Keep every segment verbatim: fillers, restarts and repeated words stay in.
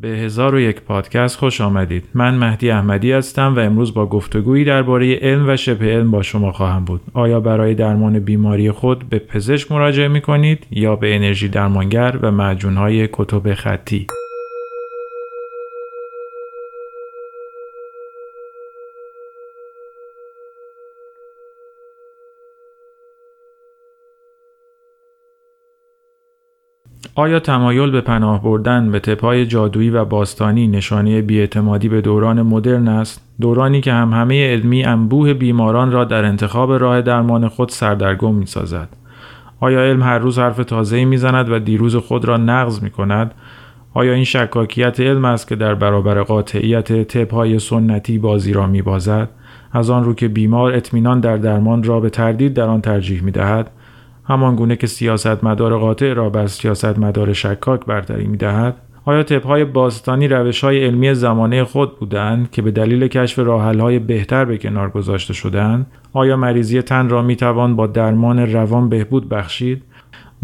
به هزار و یک پادکست خوش آمدید. من مهدی احمدی هستم و امروز با گفتگویی درباره علم و شبه علم با شما خواهم بود. آیا برای درمان بیماری خود به پزشک مراجعه می کنید یا به انرژی درمانگر و معجون‌های کتب خطی؟ آیا تمایل به پناه بردن به تپ‌های جادویی و باستانی نشانه بی‌اعتمادی به دوران مدرن است؟ دورانی که هم همه علمی انبوه بیماران را در انتخاب راه درمان خود سردرگم می‌سازد. آیا علم هر روز حرف تازه‌ای می‌زند و دیروز خود را نقض می‌کند؟ آیا این شکاکیت علم است که در برابر قاطعیت تپ‌های سنتی بازی را می‌بازد؟ از آن رو که بیمار اطمینان در درمان را به تردید در آن ترجیح می‌دهد، همان گونه که سیاستمدار قاطع را بر سیاستمدار شکاک برتری می‌دهد، آیا تپ‌های باستانی روش‌های علمی زمانه خود بودند که به دلیل کشف راه‌حل‌های بهتر به کنار گذاشته شدند؟ آیا مریضی تن را می‌توان با درمان روان بهبود بخشید؟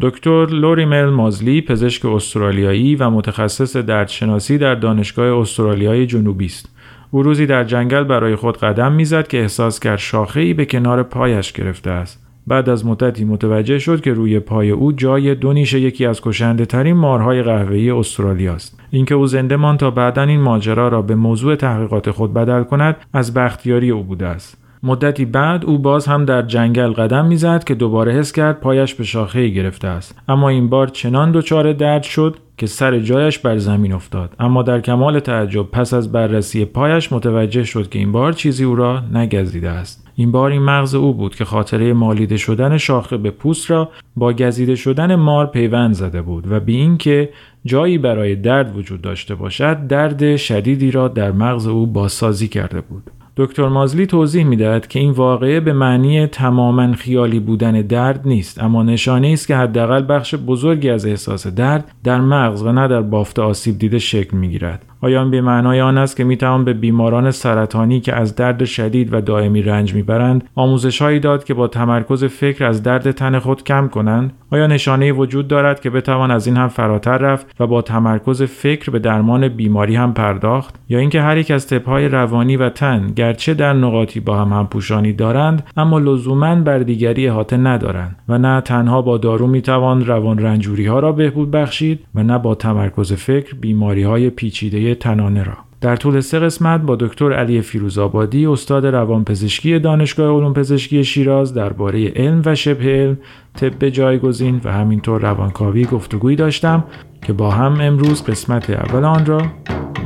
دکتر لوریمر موزلی، پزشک استرالیایی و متخصص دردشناسی در دانشگاه استرالیای جنوبی است. او روزی در جنگل برای خود قدم می‌زد که احساس کرد شاخه‌ای به کنار پایش گرفته است. بعد از مدتی متوجه شد که روی پای او جای دو نیش یکی از کشنده ترین مارهای قهوه‌ای استرالیا است. اینکه او زنده ماند تا بعداً این ماجرا را به موضوع تحقیقات خود بدل کند، از بختیاری او بوده است. مدتی بعد او باز هم در جنگل قدم می‌زد که دوباره حس کرد پایش به شاخه‌ای گرفته است، اما این بار چنان دچار درد شد که سر جایش بر زمین افتاد. اما در کمال تعجب پس از بررسی پایش متوجه شد که این بار چیزی او را نگزیده است. این بار این مغز او بود که خاطره مالیده شدن شاخه به پوست را با گزیده شدن مار پیوند زده بود و بی اینکه جایی برای درد وجود داشته باشد، درد شدیدی را در مغز او بازسازی کرده بود. دکتر موزلی توضیح می‌دهد که این واقعه به معنی تماماً خیالی بودن درد نیست، اما نشانه‌ای است که حداقل بخش بزرگی از احساس درد در مغز و نه در بافت آسیب دیده شکل می‌گیرد. آیا این به معنای آن است که می‌توان به بیماران سرطانی که از درد شدید و دائمی رنج می‌برند، آموزش‌هایی داد که با تمرکز فکر از درد تن خود کم کنند؟ آیا نشانه‌ای وجود دارد که بتوان از این هم فراتر رفت و با تمرکز فکر به درمان بیماری هم پرداخت؟ یا اینکه هر یک از تپ‌های روانی و تن گرچه در نقاطی با هم همپوشانی دارند، اما لزوماً بر دیگری احاطه ندارند و نه تنها با دارو می‌توان روان رنجوری‌ها را بهبود بخشید و نه با تمرکز فکر بیماری‌های پیچیده تنانه را. در طول سه قسمت با دکتر علی فیروزآبادی، استاد روانپزشکی دانشگاه علوم پزشکی شیراز، درباره علم و شبه علم، طب جایگزین و همینطور روانکاوی گفتگویی داشتم که با هم امروز قسمت اول آن را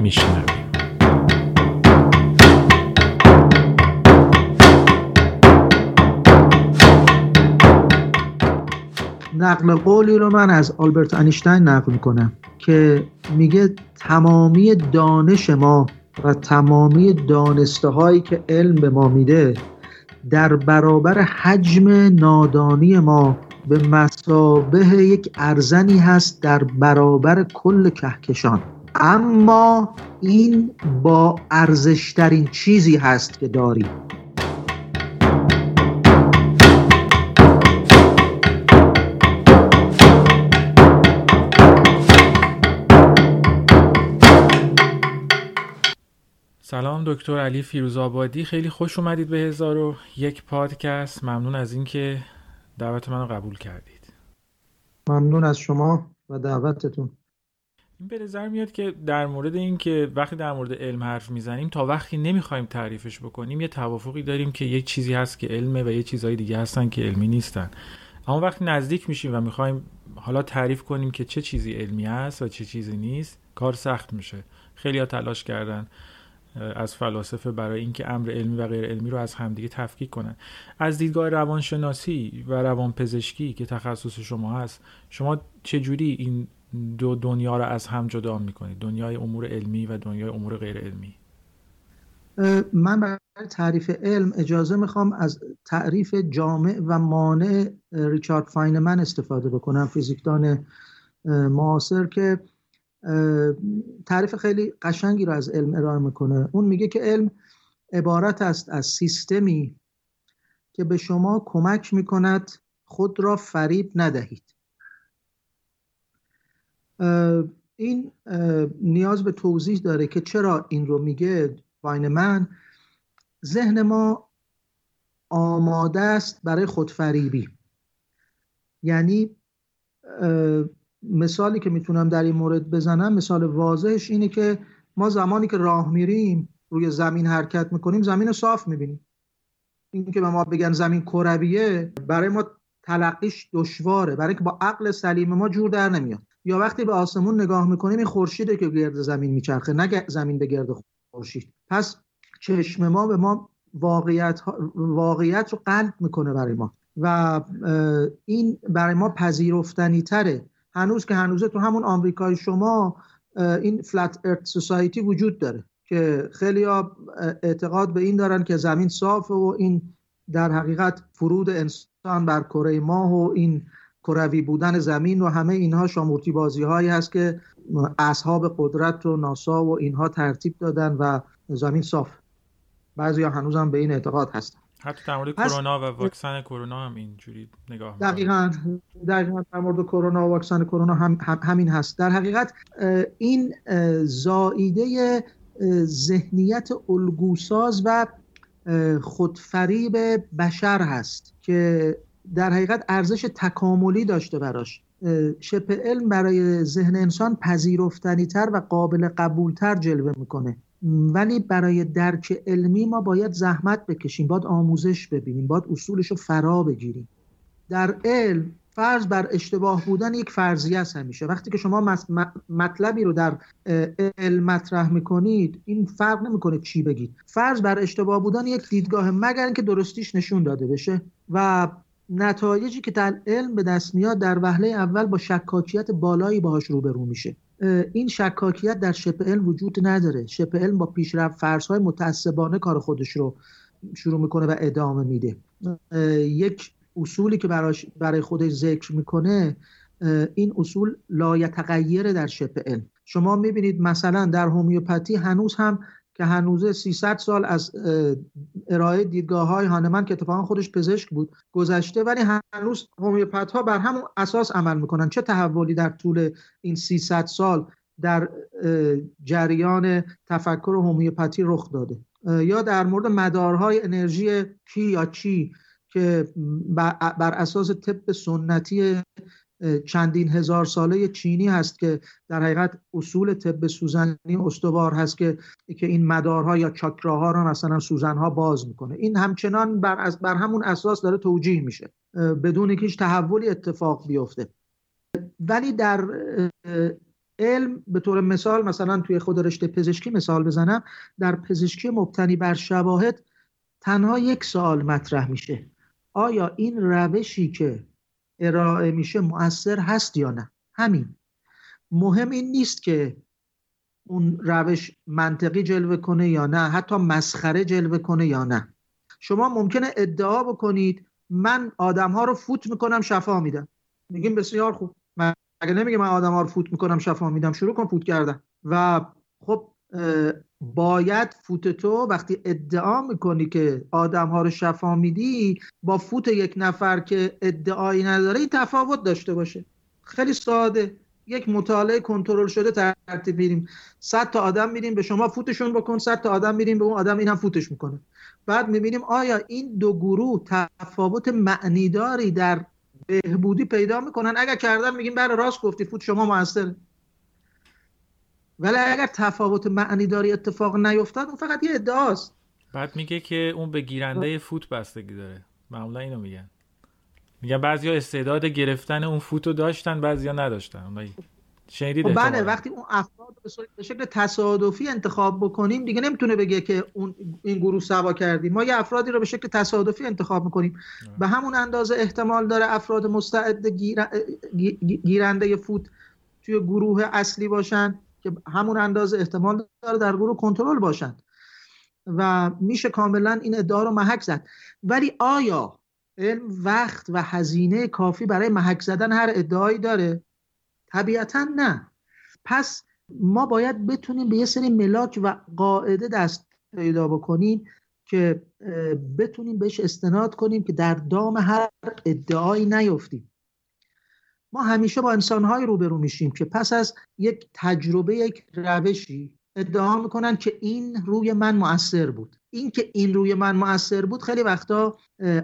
میشنویم. نقل قولی رو من از آلبرت اینشتین نقل میکنم که میگه تمامی دانش ما و تمامی دانسته هایی که علم به ما میده در برابر حجم نادانی ما به مثابه یک ارزنی هست در برابر کل کهکشان، اما این با ارزشترین چیزی هست که داریم. سلام دکتر علی فیروزآبادی، خیلی خوش اومدید به هزار و یک پادکست. ممنون از اینکه دعوت منو قبول کردید. ممنون از شما و دعوتتون. این به نظر میاد که در مورد این که وقتی در مورد علم حرف میزنیم تا وقتی نمیخوایم تعریفش بکنیم یه توافقی داریم که یک چیزی هست که علمه و یه چیزهای دیگه هستن که علمی نیستن. اما وقتی نزدیک میشیم و میخوایم حالا تعریف کنیم که چه چیزی علمی است و چه چیزی نیست، کار سخت میشه. خیلی‌ها تلاش کردن از فلاسفه برای اینکه امر علمی و غیر علمی رو از همدیگه تفکیک کنن. از دیدگاه روانشناسی و روانپزشکی که تخصص شما هست، شما چجوری این دو دنیا رو از هم جدا میکنید؟ دنیای امور علمی و دنیای امور غیر علمی. من برای تعریف علم اجازه میخوام از تعریف جامع و مانع ریچارد فاینمن استفاده بکنم، فیزیکدان معاصر که تعریف خیلی قشنگی رو از علم ارائه میکنه. اون میگه که علم عبارت است از سیستمی که به شما کمک میکند خود را فریب ندهید. این نیاز به توضیح داره که چرا این رو میگه فاینمن. ذهن ما آماده است برای خودفریبی. یعنی مثالی که میتونم در این مورد بزنم، مثال واضحش اینه که ما زمانی که راه میریم، روی زمین حرکت میکنیم، زمین رو صاف میبینیم. این که به ما بگن زمین کربیه، برای ما تلقیش دشواره، برای که با عقل سلیم ما جور در نمیاد. یا وقتی به آسمون نگاه میکنیم، این خورشیده که گرد زمین میچرخه، نه زمین به گرد خورشید. پس چشم ما به ما واقعیت واقعیت رو قلب میکنه برای ما، و این برای ما پذیرفتنی تره. هنوز که هنوزه تو همون آمریکای شما این فلت ارت سوسایتی وجود داره که خیلی‌ها اعتقاد به این دارن که زمین صافه و این در حقیقت فرود انسان بر کره ماه و این کروی بودن زمین و همه اینها شامورتی بازی‌هایی هست که اصحاب قدرت و ناسا و اینها ترتیب دادن و زمین صاف. بعضیا هنوزم به این اعتقاد هستن. حتی در مورد کرونا و واکسن کرونا هم اینجوری نگاه می‌کنه. دقیقاً دقیقاً در مورد کرونا و واکسن کرونا هم, هم همین هست. در حقیقت این زائیده ذهنیت الگوساز و خودفریب بشر هست که در حقیقت ارزش تکاملی داشته براش. شبه علم برای ذهن انسان پذیرفتنی تر و قابل قبول تر جلوه میکنه، ولی برای درک علمی ما باید زحمت بکشیم، باید آموزش ببینیم، باید اصولش رو فرا بگیریم. در علم فرض بر اشتباه بودن یک فرضیه است همیشه. وقتی که شما مطلبی رو در علم مطرح میکنید، این فرق نمیکنه چی بگید، فرض بر اشتباه بودن یک دیدگاه، مگر اینکه درستیش نشون داده بشه. و نتایجی که در علم به دست میاد در وهله اول با شکاکیت بالایی باهاش روبرو میشه. این شکاکیت در شبه علم وجود نداره. شبه علم با پیشرفت فرض‌های متعصبانه کار خودش رو شروع میکنه و ادامه میده. یک اصولی که برای خودش ذکر میکنه، این اصول لایتغیره در شبه علم. شما میبینید مثلا در هومیوپاتی هنوز هم که هنوزه سیصد سال از ارائه دیدگاه‌های هانمن که اتفاقا خودش پزشک بود گذشته، ولی هنوز هومیوپات‌ها بر همون اساس عمل میکنن. چه تحولی در طول این سیصد سال در جریان تفکر هومیوپاتی رخ داده. یا در مورد مدارهای انرژی کی یا چی که بر اساس طب سنتی چندین هزار ساله چینی هست که در حقیقت اصول طب سوزنی استوار هست که که این مدارها یا چاکراها رو مثلا سوزنها باز میکنه. این همچنان بر از بر همون اساس داره توجیه میشه بدون اینکه هیچ تحولی اتفاق بیفته. ولی در علم به طور مثال، مثلا توی خود رشته پزشکی مثال بزنم، در پزشکی مبتنی بر شواهد تنها یک سوال مطرح میشه: آیا این روشی که ارائه میشه مؤثر هست یا نه؟ همین. مهم این نیست که اون روش منطقی جلوه کنه یا نه، حتی مسخره جلوه کنه یا نه. شما ممکنه ادعا بکنید من آدم‌ها رو فوت میکنم شفا میدم. میگیم بسیار خوب، من اگه نمیگم من آدم‌ها رو فوت میکنم شفا میدم، شروع کن فوت کردن. و خب باید فوت تو وقتی ادعا میکنی که آدمها رو شفا میدی با فوت یک نفر که ادعایی نداره این تفاوت داشته باشه. خیلی ساده، یک مطالعه کنترل شده ترتیب میدیم، صد تا آدم میدیم به شما فوتشون بکن، صد تا آدم میدیم به اون آدم این هم فوتش میکنه. بعد میبینیم آیا این دو گروه تفاوت معنیداری در بهبودی پیدا میکنن؟ اگر کردن میگیم برای راست گفتی، فوت شما موثره. ولی اگر تفاوت معنی داری اتفاق نیفتاد، اون فقط یه ادعاست. بعد میگه که اون به گیرنده فوت بستگی داره. معمولا اینو میگن. میگن بعضیا استعداد گرفتن اون فوتو داشتن، بعضیا نداشتن. شنیدید؟ بله، وقتی اون افراد رو به شکل تصادفی انتخاب بکنیم دیگه نمیتونه بگه که اون این گروه سوا کردیم. ما یه افرادی رو به شکل تصادفی انتخاب میکنیم. آه. به همون اندازه احتمال داره افراد مستعد گیر... گیرنده فوت توی گروه اصلی باشن، همون اندازه احتمال داره در گروه کنترل باشند. و میشه کاملا این ادعا رو محک زد. ولی آیا علم وقت و هزینه کافی برای محک زدن هر ادعایی داره؟ طبیعتا نه. پس ما باید بتونیم به یه سری ملاک و قاعده دست پیدا بکنیم که بتونیم بهش استناد کنیم که در دام هر ادعایی نیفتیم. ما همیشه با انسان‌های روبرو میشیم که پس از یک تجربه یک روشی ادعا میکنن که این روی من مؤثر بود. این که این روی من مؤثر بود خیلی وقتا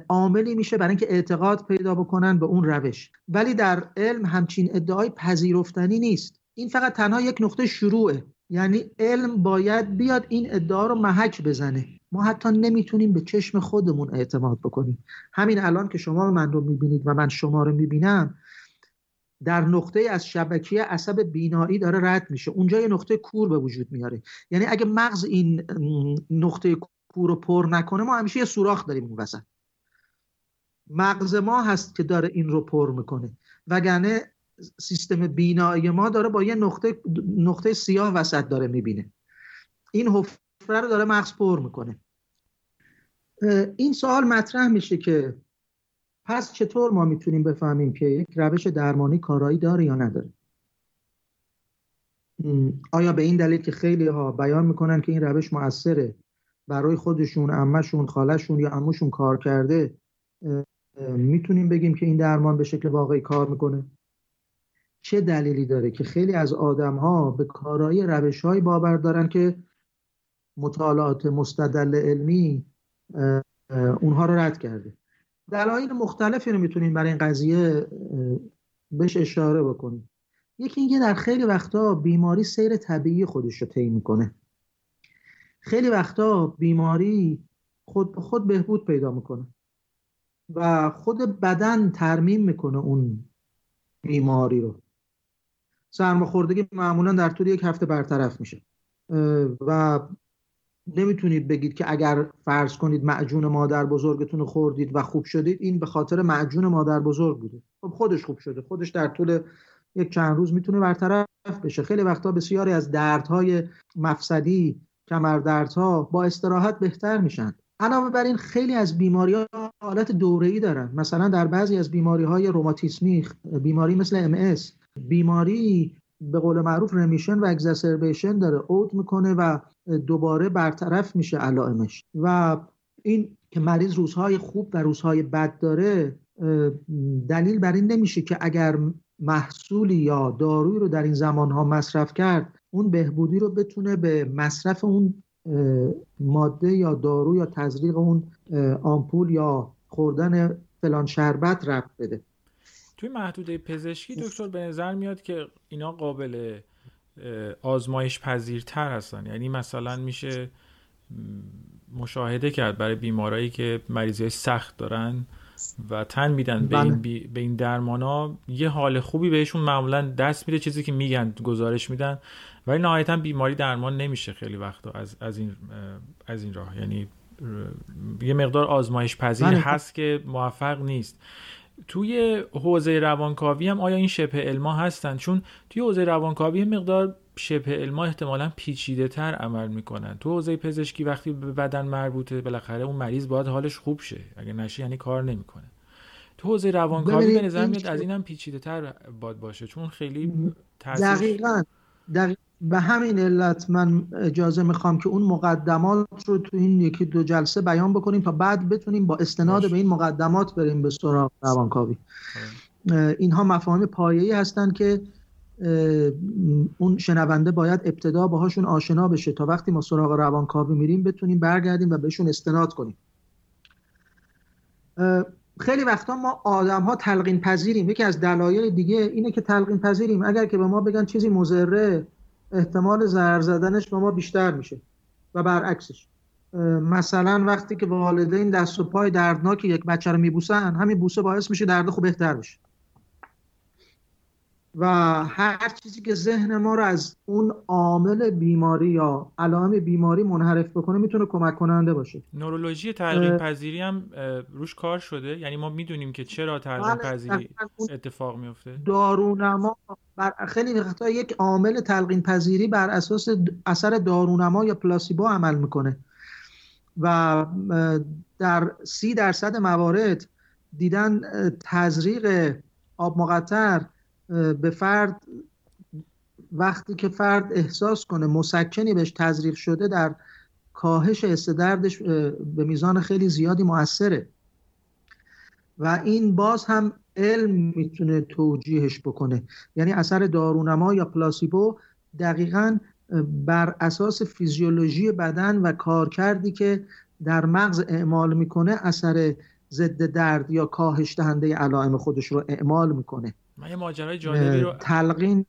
عاملی میشه برای اینکه اعتقاد پیدا بکنن به اون روش، ولی در علم همچین ادعای پذیرفتنی نیست. این فقط تنها یک نقطه شروعه، یعنی علم باید بیاد این ادعا رو محک بزنه. ما حتی نمیتونیم به چشم خودمون اعتماد بکنیم. همین الان که شما من رو میبینید و من شما رو میبینم، در نقطه از شبکیه عصب بینایی داره رد میشه، اونجا یه نقطه کور به وجود میاره. یعنی اگه مغز این نقطه کور رو پر نکنه، ما همیشه یه سوراخ داریم اون وسط. مغز ما هست که داره این رو پر میکنه، وگرنه سیستم بینایی ما داره با یه نقطه نقطه سیاه وسط داره میبینه. این حفره رو داره مغز پر میکنه. این سوال مطرح میشه که پس چطور ما میتونیم بفهمیم که یک روش درمانی کارایی داره یا نداره؟ آیا به این دلیل که خیلی ها بیان میکنن که این روش مؤثره، برای خودشون، عمشون، خالشون یا عموشون کار کرده، میتونیم بگیم که این درمان به شکل واقعی کار میکنه؟ چه دلیلی داره که خیلی از آدم ها به کارایی روش های باور دارن که مطالعات مستدل علمی اونها رو رد کرده؟ دلایل مختلفی رو میتونیم برای این قضیه بهش اشاره بکنیم. یکی اینکه در خیلی وقتا بیماری سیر طبیعی خودش رو طی میکنه. خیلی وقتا بیماری خود خود بهبود پیدا میکنه و خود بدن ترمیم میکنه اون بیماری رو. سرماخوردگی معمولا در طول یک هفته برطرف میشه و نمیتونید بگید که اگر فرض کنید معجون مادر بزرگتون رو خوردید و خوب شدید، این به خاطر معجون مادر بزرگ بوده. خب خودش خوب شده، خودش در طول یک چند روز میتونه برطرف بشه. خیلی وقتا بسیاری از دردهای مفصلی، کمر دردها، با استراحت بهتر میشن. علاوه بر این خیلی از بیماری‌ها حالت دوره‌ای دارن. مثلا در بعضی از بیماری‌های روماتیسمی، بیماری مثل ام اس، بیماری به قول معروف رمیشن و اگزاسربیشن داره، عود میکنه و دوباره برطرف میشه علائمش. و این که مریض روزهای خوب و روزهای بد داره دلیل بر این نمیشه که اگر محصولی یا دارویی رو در این زمانها مصرف کرد، اون بهبودی رو بتونه به مصرف اون ماده یا دارو یا تزریق اون آمپول یا خوردن فلان شربت رفت بده. توی محدوده پزشکی دکتر به نظر میاد که اینا قابل آزمایش پذیرتر هستن، یعنی مثلا میشه مشاهده کرد برای بیمارایی که مریضی سخت دارن و تن میدن به این, بی... به این درمانا، یه حال خوبی بهشون معمولا دست میده، چیزی که میگن گزارش میدن، ولی نهایتا بیماری درمان نمیشه خیلی وقتا از, از, این... از این راه. یعنی یه مقدار آزمایش پذیر بلد. هست که موفق نیست. توی حوزه روانکاوی هم آیا این شبه علما هستن؟ چون توی حوزه روانکاوی مقدار شبه علما احتمالاً پیچیده تر عمل میکنن. توی حوزه پزشکی وقتی به بدن مربوطه، بالاخره اون مریض باید حالش خوب شه، اگه نشه یعنی کار نمیکنه. توی حوزه روانکاوی به نظر میاد از اینم پیچیده تر باید باشه، چون خیلی تاثیر. دقیقاً دقیقاً به همین علت من اجازه میخوام که اون مقدمات رو تو این یکی دو جلسه بیان بکنیم تا بعد بتونیم با استناد به این مقدمات بریم به سراغ روانکاوی. اینها مفاهیم پایه‌ای هستن که اون شنونده باید ابتدا باهاشون آشنا بشه تا وقتی ما سراغ روانکاوی میریم بتونیم برگردیم و بهشون استناد کنیم. خیلی وقتا ما آدم ها تلقین پذیریم. یکی از دلایل دیگه اینه که تلقین پذیریم. اگر که به ما بگن چیزی مضره، احتمال ضرر زدنش با ما بیشتر میشه و برعکسش. مثلا وقتی که والدین دست و پای دردناک یک بچه رو میبوسن، همین بوسه باعث میشه درد خوب بهتر بشه. و هر چیزی که ذهن ما رو از اون عامل بیماری یا علائم بیماری منحرف بکنه میتونه کمک کننده باشه. نورولوژی تلقین پذیری هم روش کار شده، یعنی ما میدونیم که چرا تلقین پذیری اتفاق میفته. دارونما بر خیلی وقتا یک عامل تلقین پذیری بر اساس اثر دارونما یا پلاسیبو عمل میکنه و در سی درصد موارد دیدن تزریق آب مقطر به فرد، وقتی که فرد احساس کنه مسکنی بهش تزریق شده، در کاهش حس دردش به میزان خیلی زیادی مؤثره. و این باز هم علم میتونه توجیهش بکنه. یعنی اثر دارونما یا پلاسیبو دقیقاً بر اساس فیزیولوژی بدن و کارکردی که در مغز اعمال میکنه اثر ضد درد یا کاهش دهنده علائم خودش رو اعمال میکنه. من یه ماجرای جالبی رو تلقین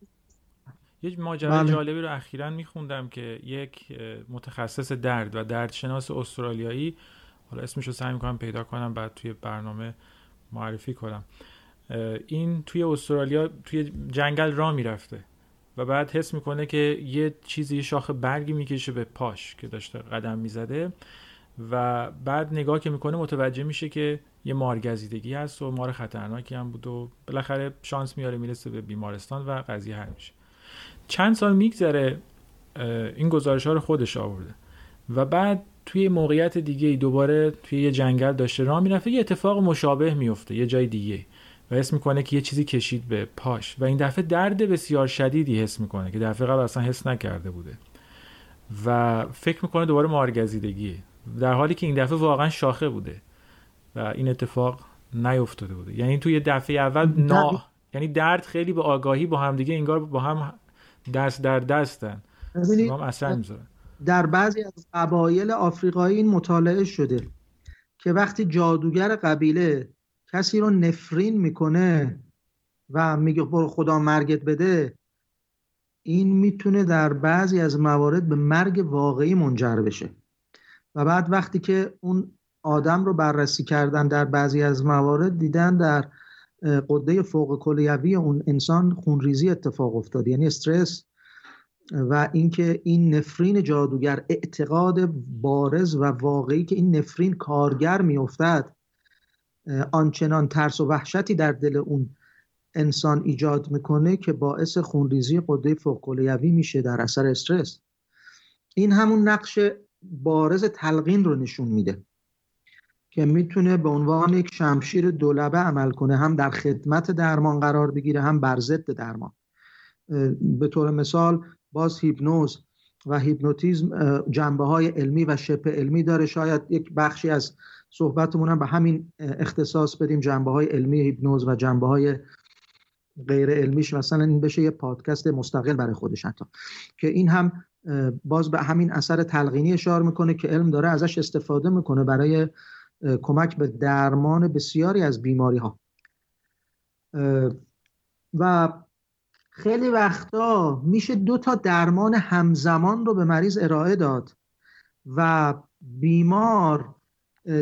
یه ماجرای جالبی رو اخیراً میخوندم که یک متخصص درد و دردشناس استرالیایی، حالا اسمش رو سعی میکنم پیدا کنم بعد توی برنامه معرفی کنم، این توی استرالیا توی جنگل راه میرفته و بعد حس میکنه که یه چیزی، یه شاخه برگی میکشه به پاش که داشته قدم میزده و بعد نگاه که میکنه متوجه میشه که یه مارگزیدگی هست و مار خطرناکی هم بود و بالاخره شانس میاره میرسه به بیمارستان و قضیه حل میشه. چند سال میگذره، این گزارش ها رو خودش آورده و بعد توی موقعیت دیگه دوباره توی یه جنگل داشته راه میرفته، یه اتفاق مشابه میفته یه جای دیگه و حس میکنه که یه چیزی کشید به پاش و این دفعه درد بسیار شدیدی حس میکنه که دفعه قبل اصلا حس نکرده بوده و فکر میکنه دوباره مارگزیدگیه، در حالی که این دفعه واقعا شاخه بوده و این اتفاق نیفتاده بوده. یعنی توی دفعه اول نا یعنی درد خیلی به آگاهی با هم دیگه انگار با هم دست در دستن، با هم اثر میذارن. در بعضی از قبایل آفریقایی این مطالعه شده که وقتی جادوگر قبیله کسی رو نفرین میکنه و میگه برو خدا مرگت بده، این میتونه در بعضی از موارد به مرگ واقعی منجر بشه و بعد وقتی که اون آدم رو بررسی کردن در بعضی از موارد دیدن در غده فوق کلیوی اون انسان خونریزی اتفاق افتاد. یعنی استرس و اینکه این نفرین جادوگر، اعتقاد بارز و واقعی که این نفرین کارگر میافتد، آنچنان ترس و وحشتی در دل اون انسان ایجاد میکنه که باعث خونریزی غده فوق کلیوی میشه در اثر استرس. این همون نقش بارز تلقین رو نشون میده که میتونه به عنوان یک شمشیر دولبه عمل کنه، هم در خدمت درمان قرار بگیره هم بر ضد درمان. به طور مثال باز هیپنوز و هیپنوتیزم جنبه های علمی و شبه علمی داره، شاید یک بخشی از صحبتمون هم به همین اختصاص بدیم، جنبه های علمی هیپنوز و جنبه های غیر علمیش، مثلا این بشه یه پادکست مستقل برای خودش حتی، که این هم باز به همین اثر تلقینی اشاره میکنه که علم داره ازش استفاده میکنه برای کمک به درمان بسیاری از بیماری ها. و خیلی وقتا میشه دو تا درمان همزمان رو به مریض ارائه داد و بیمار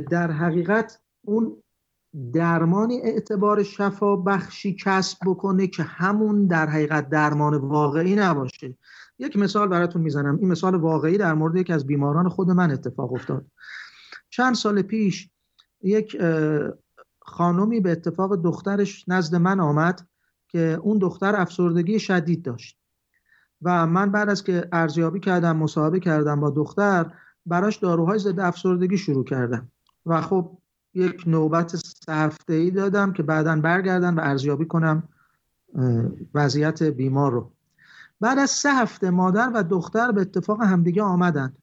در حقیقت اون درمانی اعتبار شفا بخشی کسب بکنه که همون در حقیقت درمان واقعی نباشه. یک مثال براتون میزنم، این مثال واقعی در مورد یکی از بیماران خود من اتفاق افتاد. چند سال پیش یک خانمی به اتفاق دخترش نزد من آمد که اون دختر افسردگی شدید داشت و من بعد از که ارزیابی کردم، مصاحبه کردم با دختر، براش داروهای ضد افسردگی شروع کردم و خب یک نوبت سه هفته‌ای دادم که بعداً برگردن و ارزیابی کنم وضعیت بیمار رو. بعد از سه هفته مادر و دختر به اتفاق همدیگه آمدند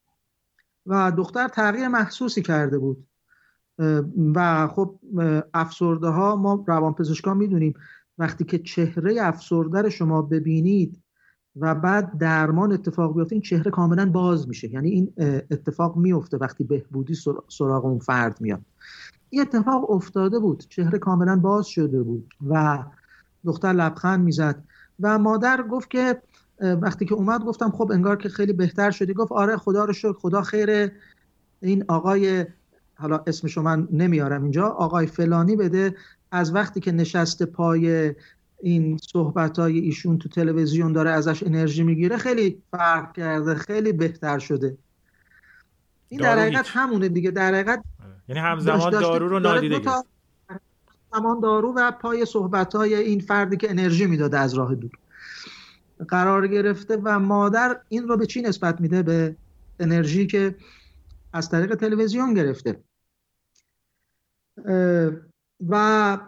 و دختر تغییر محسوسی کرده بود و خب افسرده ها، ما روانپزشکان میدونیم وقتی که چهره افسرده رو شما ببینید و بعد درمان اتفاق بیفته این چهره کاملا باز میشه، یعنی این اتفاق میفته وقتی بهبودی سراغ اون فرد میاد. این اتفاق افتاده بود، چهره کاملا باز شده بود و دختر لبخند میزد و مادر گفت که وقتی که اومد گفتم خب انگار که خیلی بهتر شدی، گفت آره خدا رو شکر، خدا خیره، این آقای، حالا اسمشو من نمیارم اینجا، آقای فلانی بده، از وقتی که نشسته پای این صحبتای ایشون تو تلویزیون داره ازش انرژی میگیره خیلی فرق کرده، خیلی بهتر شده. این در حقیقت همونه دیگه، در حقیقت یعنی همزمان دارو رو نادیده گرفت، همزمان دارو و پای صحبتای این فردی که انرژی میداده از راه دور قرار گرفته و مادر این رو به چی نسبت میده؟ به انرژی که از طریق تلویزیون گرفته. و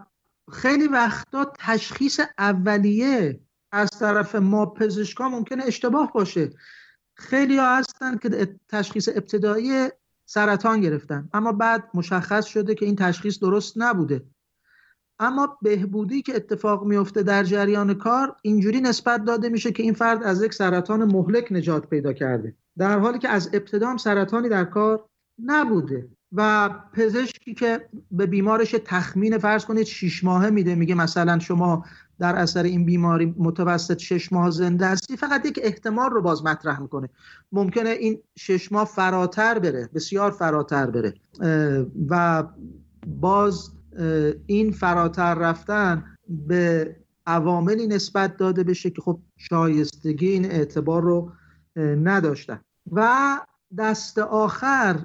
خیلی وقتا تشخیص اولیه از طرف ما پزشکا ممکنه اشتباه باشه. خیلی ها هستن که تشخیص ابتدایی سرطان گرفتن اما بعد مشخص شده که این تشخیص درست نبوده. اما بهبودی که اتفاق میفته در جریان کار اینجوری نسبت داده میشه که این فرد از یک سرطان مهلک نجات پیدا کرده، در حالی که از ابتدا سرطانی در کار نبوده. و پزشکی که به بیمارش تخمین فرض کنید شش ماهه میده، میگه مثلا شما در اثر این بیماری متوسط شش ماه زنده هستی، فقط یک احتمال رو باز مطرح میکنه. ممکنه این شش ماه فراتر بره، بسیار فراتر بره، و باز این فراتر رفتن به عواملی نسبت داده بشه که خب شایستگی این اعتبار رو نداشتن. و دست آخر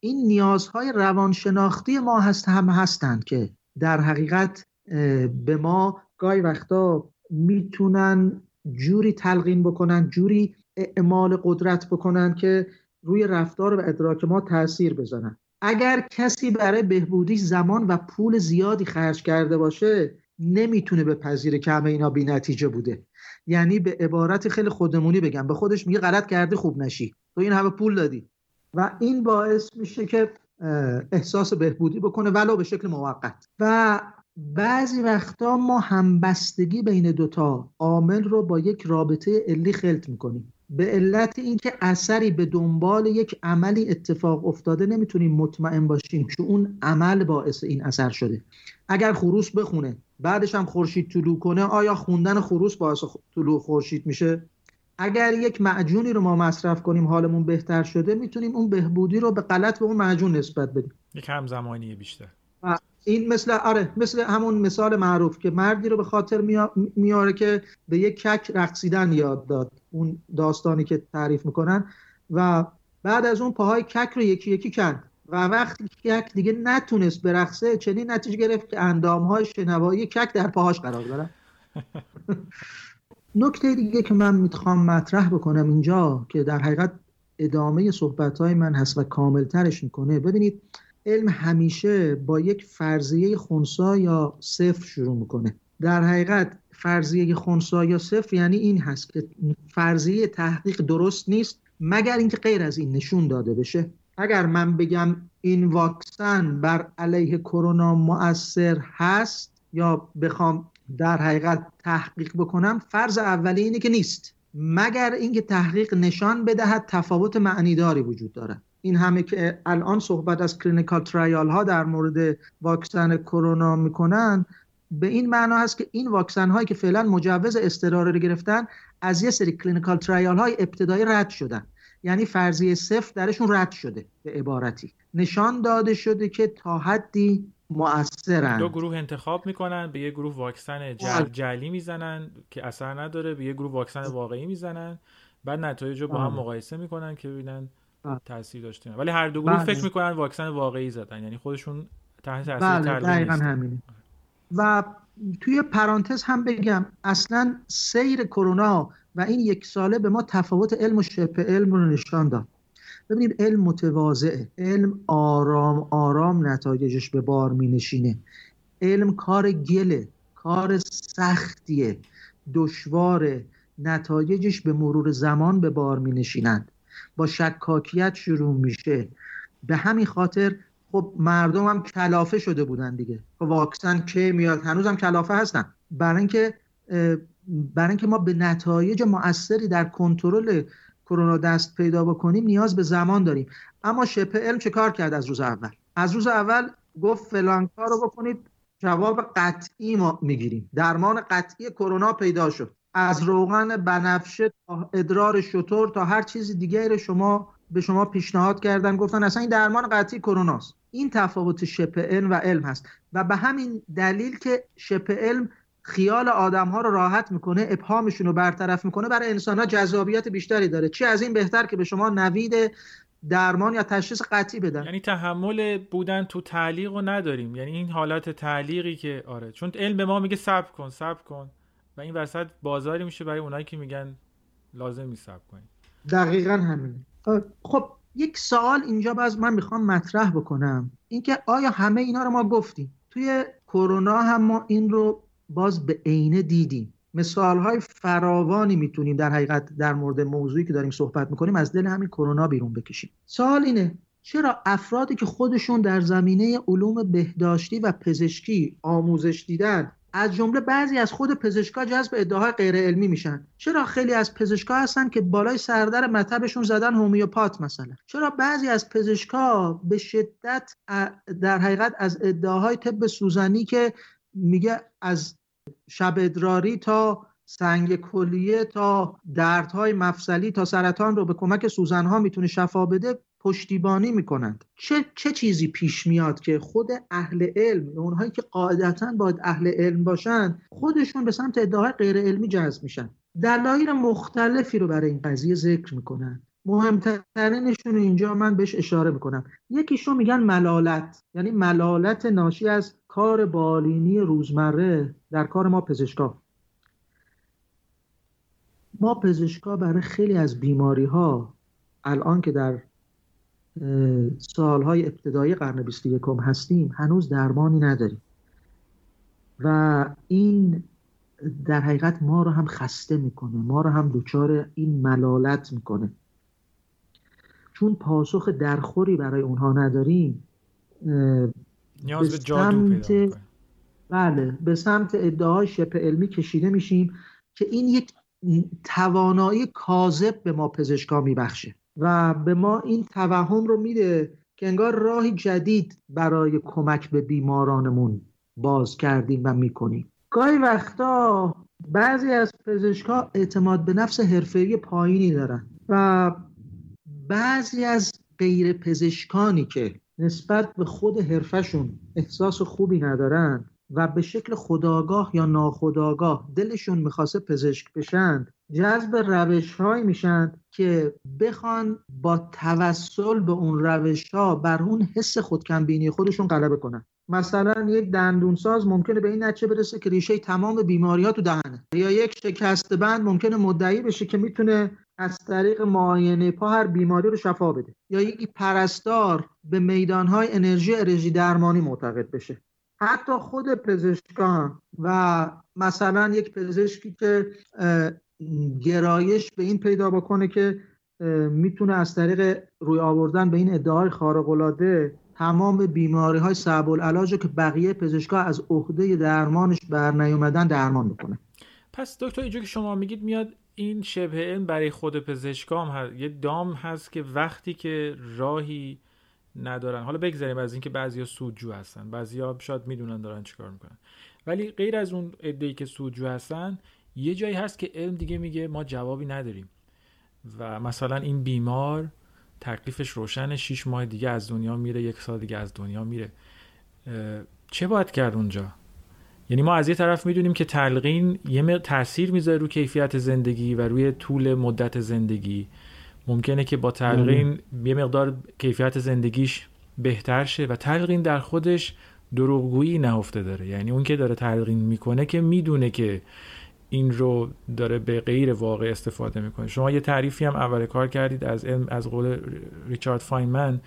این نیازهای روانشناختی ما هست هم هستند که در حقیقت به ما گاهی وقتا میتونن جوری تلقین بکنن، جوری اعمال قدرت بکنن که روی رفتار و ادراک ما تأثیر بزنن. اگر کسی برای بهبودی زمان و پول زیادی خرج کرده باشه نمیتونه بپذیره که همه اینا بی نتیجه بوده. یعنی به عبارت خیلی خودمونی بگم، به خودش میگه غلط کردی خوب نشی، تو این همه پول دادی. و این باعث میشه که احساس بهبودی بکنه ولو به شکل موقت. و بعضی وقتا ما همبستگی بین دوتا عامل رو با یک رابطه علی خلط میکنیم. به علت اینکه اثری به دنبال یک عملی اتفاق افتاده نمیتونیم مطمئن باشیم که اون عمل باعث این اثر شده. اگر خروس بخونه بعدش هم خورشید طلوع کنه، آیا خوندن خروس باعث طلوع خورشید میشه؟ اگر یک معجونی رو ما مصرف کنیم حالمون بهتر شده، میتونیم اون بهبودی رو به غلط به اون معجون نسبت بدیم. یک همزمانی بیشتر. این مثل آره مثل همون مثال معروف که مردی رو به خاطر میا... میاره که به یک کک رقصیدن یاد داد، اون داستانی که تعریف میکنن، و بعد از اون پاهای کک رو یکی یکی کند و وقتی کک دیگه نتونست برقصه چنین نتیجه گرفت که اندامهای شنوایی کک در پاهاش قرار دارن. نکته دیگه که من میخوام مطرح بکنم اینجا که در حقیقت ادامه صحبت‌های من هست و کاملترش میکنه، ببینید علم همیشه با یک فرضیه خنثی یا صفر شروع میکنه. در حقیقت فرضیه خنثی یا صفر یعنی این هست که فرضیه تحقیق درست نیست مگر اینکه غیر از این نشون داده بشه. اگر من بگم این واکسن بر علیه کرونا مؤثر هست یا بخوام در حقیقت تحقیق بکنم، فرض اولی اینه که نیست مگر اینکه تحقیق نشان بدهد تفاوت معنیداری وجود دارد. این همه که الان صحبت از کلینیکال ترایال ها در مورد واکسن کرونا میکنن به این معنا هست که این واکسن هایی که فعلا مجوز استراری رو گرفتن از یه سری کلینیکال ترایال های ابتدایی رد شدن، یعنی فرضیه صفر درشون رد شده. به عبارتی نشان داده شده که تا حدی مؤثرن. دو گروه انتخاب میکنن، به یه گروه واکسن جل... جعلی میزنن که اثر نداره، به یه گروه واکسن واقعی میزنن، بعد نتایج رو با هم مقایسه میکنن که ببینن تأثیر داشتن، ولی هر دو گروه بله. فکر میکنن واکسن واقعی زدن، یعنی خودشون تحت تاثیر بله. تربیت نیستن. و توی پرانتز هم بگم اصلا سیر کرونا و این یک ساله به ما تفاوت علم و شبه علم رو نشان داد. ببینید علم متواضعه، علم آرام آرام نتایجش به بار می نشینه. علم کار گله، کار سختیه، دشواره، نتایجش به مرور زمان به بار می نشینند، با شکاکیت شروع میشه. به همین خاطر خب مردم هم کلافه شده بودن دیگه، واکسن که میاد هنوز هم کلافه هستن، برای اینکه برای اینکه ما به نتایج مؤثری در کنترل کرونا دست پیدا بکنیم نیاز به زمان داریم. اما شبه علم چه کار کرد؟ از روز اول از روز اول گفت فلان کارو بکنید جواب قطعی ما میگیریم. درمان قطعی کرونا پیدا شد، از روغن بنفشه تا ادرار شتر تا هر چیز دیگری شما به شما پیشنهاد کردن، گفتن اصلا این درمان قطعی کروناست. این تفاوت شبه علم و علم هست و به همین دلیل که شبه علم خیال آدم‌ها رو راحت میکنه، ابهامشون رو برطرف میکنه، برای انسان‌ها جذابیت بیشتری داره. چی از این بهتر که به شما نوید درمان یا تشخیص قطعی بدن. یعنی تحمل بودن تو تعلیقو نداریم، یعنی این حالات تعلیقی که آره، چون علم به ما میگه صبر کن صبر کن و این وسط بازاری میشه برای اونایی که میگن لازم میسب کنید. دقیقاً همینه. خب یک سوال اینجا باز من میخوام مطرح بکنم، اینکه آیا همه اینا رو ما گفتیم؟ توی کرونا هم ما این رو باز به عینه دیدیم. مثالهای فراوانی میتونیم در حقیقت در مورد موضوعی که داریم صحبت میکنیم از دل همین کرونا بیرون بکشیم. سوال اینه چرا افرادی که خودشون در زمینه علوم بهداشتی و پزشکی آموزش دیدن، از جمله بعضی از خود پزشکا، جذب ادعاهای غیر علمی میشن؟ چرا خیلی از پزشکا هستن که بالای سردر مطبشون زدن هومیوپات مثلا؟ چرا بعضی از پزشکا به شدت در حقیقت از ادعاهای طب سوزنی که میگه از شب ادراری تا سنگ کلیه تا دردهای مفصلی تا سرطان رو به کمک سوزن‌ها میتونه شفا بده پشتیبانی میکنند؟ چه چه چیزی پیش میاد که خود اهل علم، اونهایی که قاعدتاً باید اهل علم باشن، خودشون به سمت ادعاهای غیر علمی جذب میشن؟ دلایل مختلفی رو برای این قضیه ذکر میکنن. مهمترینشون اینجا من بهش اشاره میکنم. یکیشون میگن ملالت، یعنی ملالت ناشی از کار بالینی روزمره در کار ما پزشکا. ما پزشکا برای خیلی از بیماری‌ها الان که در سالهای ابتدایی قرن بیست و یکم هستیم هنوز درمانی نداریم و این در حقیقت ما رو هم خسته میکنه، ما رو هم دچار این ملالت میکنه. چون پاسخ درخوری برای اونها نداریم، نیاز به جادو پیدا کنیم. بله، به سمت ادعای شبه علمی کشیده میشیم که این یک توانایی کاذب به ما پزشکا میبخشه و به ما این توهم رو میده که انگار راهی جدید برای کمک به بیمارانمون باز کردیم و میکنیم. گاهی وقتا بعضی از پزشکا اعتماد به نفس حرفه‌ای پایینی دارن و بعضی از غیر پزشکانی که نسبت به خود حرفشون احساس خوبی ندارن و به شکل خودآگاه یا ناخودآگاه دلشون میخواسته پزشک بشن، جذب روش‌هایی میشن که بخوان با توسل به اون روش‌ها بر اون حس خودکمبینی خودشون غلبه کنن. مثلا یک دندونساز ممکنه به این نتیجه برسه که ریشه تمام بیماری‌ها تو دهنه، یا یک شکسته‌بند ممکنه مدعی بشه که میتونه از طریق معاینه پا هر بیماری رو شفا بده، یا یک پرستار به میدان‌های انرژی انرژی درمانی معتقد بشه. حتی خود پزشکان و مثلا یک پزشکی که گرایش به این پیدا بکنه که میتونه از طریق روی آوردن به این ادعای خارق‌العاده تمام بیماری‌های صعب العلاج رو که بقیه پزشکا از عهده درمانش برنیومدن درمان میکنه. پس دکتر اینجا که شما میگید میاد این شبه علم برای خود پزشکا هم یه دام هست که وقتی که راهی ندارن، حالا بگذاریم از اینکه بعضیا سودجو هستن، بعضیا شاید میدونن دارن چیکار میکنن، ولی غیر از اون ادعی که سودجو هستن یه جایی هست که علم دیگه میگه ما جوابی نداریم و مثلا این بیمار تکلیفش روشن، شش ماه دیگه از دنیا میره، یک سال دیگه از دنیا میره. چه باید کرد اونجا؟ یعنی ما از یه طرف میدونیم که تلقین یه تاثیر میذاره روی کیفیت زندگی و روی طول مدت زندگی، ممکنه که با تلقین یه مقدار کیفیت زندگیش بهتر شه و تلقین در خودش دروغگویی نهفته داره، یعنی اون که داره تلقین میکنه که میدونه که این رو داره به غیر واقع استفاده میکنه. شما یه تعریفی هم اول کار کردید از از قول ریچارد فاینمن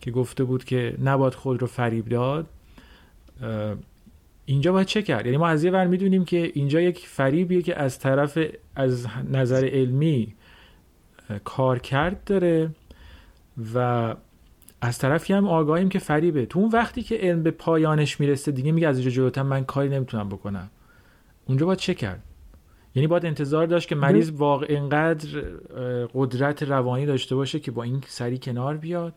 که گفته بود که نباید خود رو فریب داد. اینجا باید چه کرد؟ یعنی ما از یه ور میدونیم که اینجا یک فریبیه که از طرف از نظر علمی کار کرد داره و از طرفی هم آگاهیم که فریبه. تو اون وقتی که علم به پایانش میرسه دیگه میگه از اینجا جلوتر من کاری نمیتونم بکنم. اونجا باید چه کرد؟ یعنی باید انتظار داشت که مریض واقعا اینقدر قدرت روانی داشته باشه که با این سری کنار بیاد؟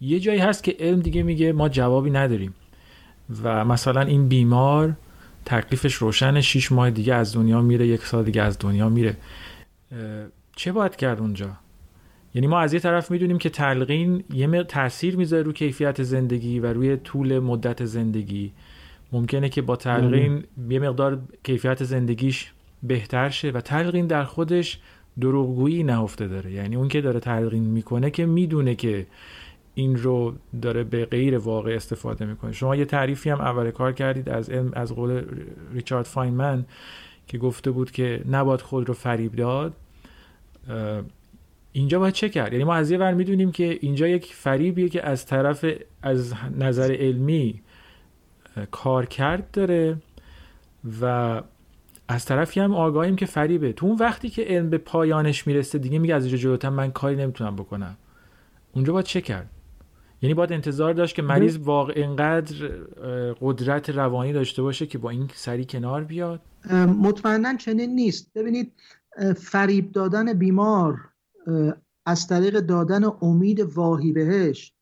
یه جایی هست که علم دیگه میگه ما جوابی نداریم و مثلا این بیمار تکلیفش روشن، شیش ماه دیگه از دنیا میره، یک سال دیگه از دنیا میره، چه باید کرد اونجا؟ یعنی ما از یه طرف میدونیم که تلقین یه تأثیر میذاره روی کیفیت زندگی و روی طول مدت زندگی، ممکنه که با تلقین یه مقدار کیفیت زندگیش بهتر شه و تلقین در خودش دروغگویی نهفته داره، یعنی اون که داره تلقین میکنه که میدونه که این رو داره به غیر واقع استفاده میکنه. شما یه تعریفی هم اول کار کردید از علم، از قول ریچارد فاینمن که گفته بود که نباید خود رو فریب داد. اینجا باید چه کرد؟ یعنی ما از یه ور میدونیم که اینجا یک فریبیه که از طرف از نظر علمی کارکرد داره و از طرفی هم آگاهیم که فریبه. تو اون وقتی که علم به پایانش میرسه دیگه میگه از اینجا جلوتر من کاری نمیتونم بکنم. اونجا باید چه کرد؟ یعنی باید انتظار داشت که مریض واقع اینقدر قدرت روانی داشته باشه که با این سری کنار بیاد؟ مطمئناً چنین نیست. ببینید، فریب دادن بیمار از طریق دادن امید واهی بهش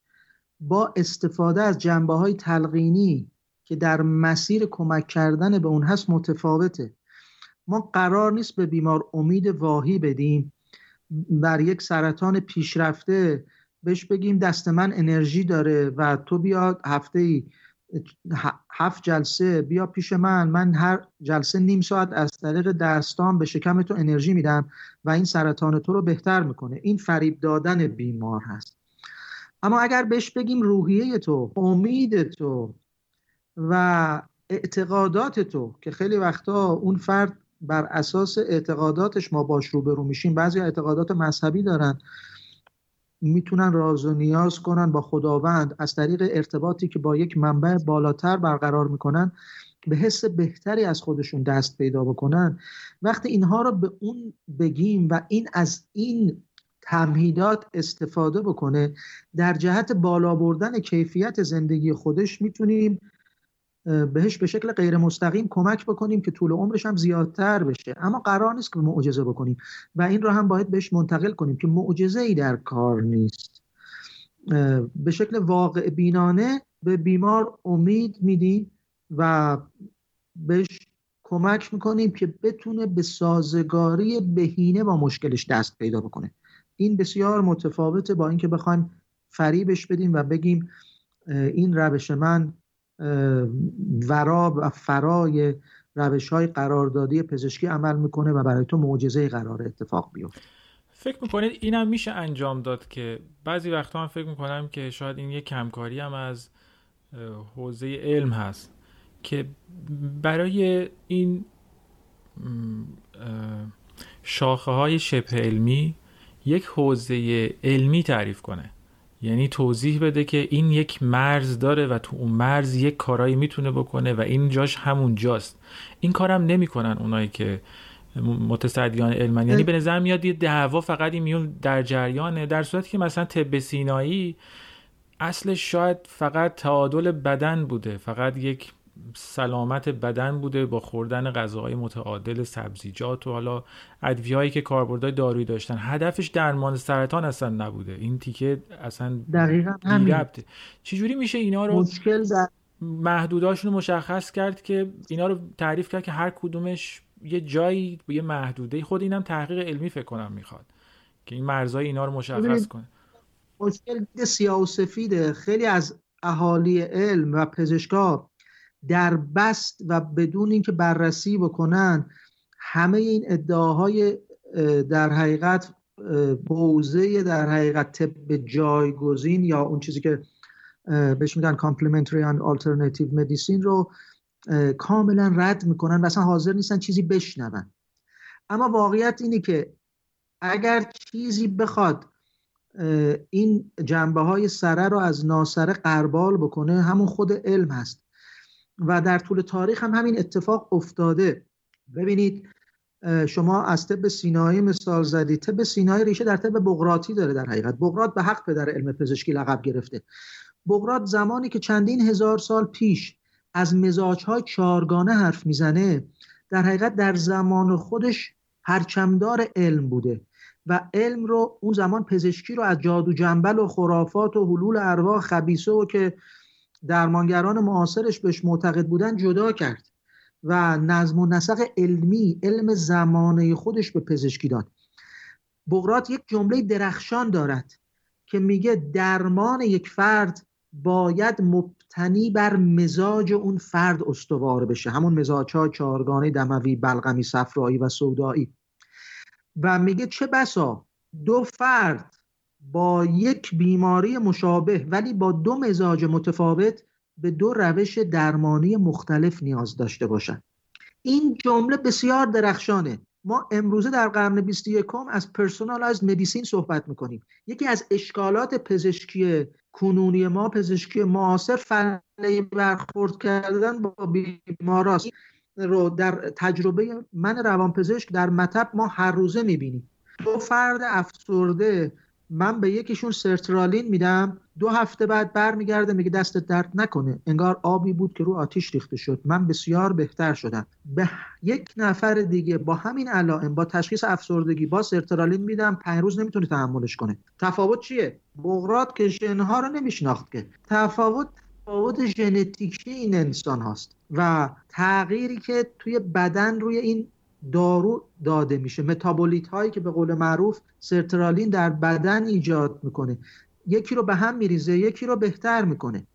با استفاده از جنبه‌های تلقینی که در مسیر کمک کردن به اون هست متفاوته. ما قرار نیست به بیمار امید واهی بدیم، بر یک سرطان پیشرفته بهش بگیم دست من انرژی داره و تو بیا هفته ای هفت جلسه بیا پیش من، من هر جلسه نیم ساعت از طریق دستام به شکم تو انرژی میدم و این سرطان تو رو بهتر میکنه. این فریب دادن بیمار هست. اما اگر بهش بگیم روحیه تو، امید تو و اعتقادات تو، که خیلی وقتا اون فرد بر اساس اعتقاداتش ما باش روبرو میشیم، بعضی اعتقادات مذهبی دارن، میتونن راز و نیاز کنن با خداوند، از طریق ارتباطی که با یک منبع بالاتر برقرار میکنن به حس بهتری از خودشون دست پیدا بکنن. وقتی اینها رو به اون بگیم و این از این تمهیدات استفاده بکنه در جهت بالا بردن کیفیت زندگی خودش، میتونیم بهش به شکل غیر مستقیم کمک بکنیم که طول عمرش هم زیادتر بشه. اما قرار نیست که معجزه بکنیم و این رو هم باید بهش منتقل کنیم که معجزه‌ای در کار نیست. به شکل واقع بینانه به بیمار امید میدیم و بهش کمک میکنیم که بتونه به سازگاری بهینه با مشکلش دست پیدا بکنه. این بسیار متفاوته با اینکه بخوایم فریبش بدیم و بگیم این روش من ورا و فرای روش‌های قراردادی پزشکی عمل میکنه و برای تو معجزه قرار اتفاق بیفته. فکر میکنید اینم میشه انجام داد؟ که بعضی وقتا من فکر میکنم که شاید این یک کمکاری هم از حوزه علم هست که برای این شاخه های شبه علمی یک حوزه علمی تعریف کنه، یعنی توضیح بده که این یک مرز داره و تو اون مرز یک کارایی میتونه بکنه و این جاش همون جاست. این کارم نمیکنن اونایی که متصدیان علمن، یعنی به نظر میاد یه دعوا فقط این میون در جریانه، در صورتی که مثلا طب سینایی اصلش شاید فقط تعادل بدن بوده، فقط یک سلامت بدن بوده با خوردن غذاهای متعادل، سبزیجات و حالا ادویه‌ای که کاربردهای دارویی داشتن، هدفش درمان سرطان اصلا نبوده. این تیکه اصلا دقیقاً همین. چجوری میشه اینا رو مشکل در... محدوداشون رو مشخص کرد، که اینا رو تعریف کرد که هر کدومش یه جایی یه محدوده؟ خود اینم تحقیق علمی فکر کنم میخواد که این مرزهای اینا رو مشخص کنه. مشکل سیاه و سفیده. خیلی از اهالی علم و پزشکا در بست و بدون اینکه بررسی بکنن همه این ادعاهای در حقیقت بوزه در حقیقت طب جایگزین یا اون چیزی که بهش میگن complementary and alternative medicine رو کاملا رد میکنن و اصلا حاضر نیستن چیزی بشنون. اما واقعیت اینه که اگر چیزی بخواد این جنبه های سره رو از ناسره قربال بکنه، همون خود علم هست و در طول تاریخ هم همین اتفاق افتاده. ببینید، شما از طب سینایی مثال زدید. طب سینایی ریشه در طب بقراطی داره. در حقیقت بقراط به حق پدر علم پزشکی لقب گرفته. بقراط زمانی که چندین هزار سال پیش از مزاج‌های چهارگانه حرف میزنه، در حقیقت در زمان خودش پرچمدار علم بوده و علم رو اون زمان پزشکی رو از جادو جنبل و خرافات و حلول ارواح خبیثه و که درمانگران معاصرش بهش معتقد بودن جدا کرد و نظم و نسق علمی، علم زمانه خودش به پزشکی داد. بقراط یک جمله درخشان دارد که میگه درمان یک فرد باید مبتنی بر مزاج اون فرد استوار بشه، همون مزاج‌ها چهارگانه دموی، بلغمی، صفرایی و سودایی. و میگه چه بسا دو فرد با یک بیماری مشابه ولی با دو مزاج متفاوت به دو روش درمانی مختلف نیاز داشته باشند. این جمله بسیار درخشانه. ما امروزه در قرن بیست و یکم از پرسونالایزد مدیسین صحبت میکنیم. یکی از اشکالات پزشکی کنونی ما، پزشکی معاصر، فنی برخورد کردن با بیماراست رو در تجربه من روانپزشک در مطب ما هر روزه میبینیم. دو فرد افسرده، من به یکیشون سرترالین میدم، دو هفته بعد برمیگرده میگه دستت درد نکنه، انگار آبی بود که رو آتیش ریخته شد، من بسیار بهتر شدم. به یک نفر دیگه با همین علائم، با تشخیص افسردگی، با سرترالین میدم، پنج روز نمیتونه تحملش کنه. تفاوت چیه؟ بقراط که ژن‌ها رو نمیشناخت که. تفاوت تفاوت ژنتیکی این انسان هاست و تغییری که توی بدن روی این دارو داده میشه، متابولیت هایی که به قول معروف سرترالین در بدن ایجاد میکنه، یکی رو به هم میریزه، یکی رو بهتر میکنه.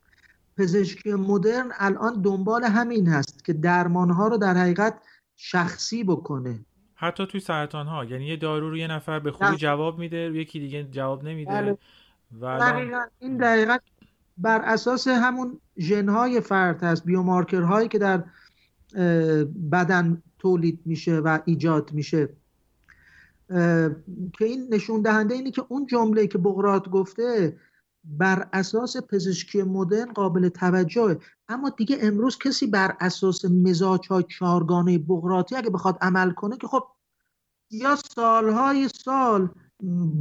پزشکی مدرن الان دنبال همین هست که درمان ها رو در حقیقت شخصی بکنه. حتی توی سرطان ها، یعنی یه دارو رو یه نفر به خوبی جواب میده، یکی دیگه جواب نمیده و الان... این دقیقاً بر اساس همون ژن‌های فرد هست، بیومارکرهایی که در بدن تولید میشه و ایجاد میشه، که این نشون دهنده اینه که اون جمله که بقراط گفته بر اساس پزشکی مدرن قابل توجهه. اما دیگه امروز کسی بر اساس مزاج‌های چهارگانه بقراطی اگه بخواد عمل کنه که خب یا سالهای سال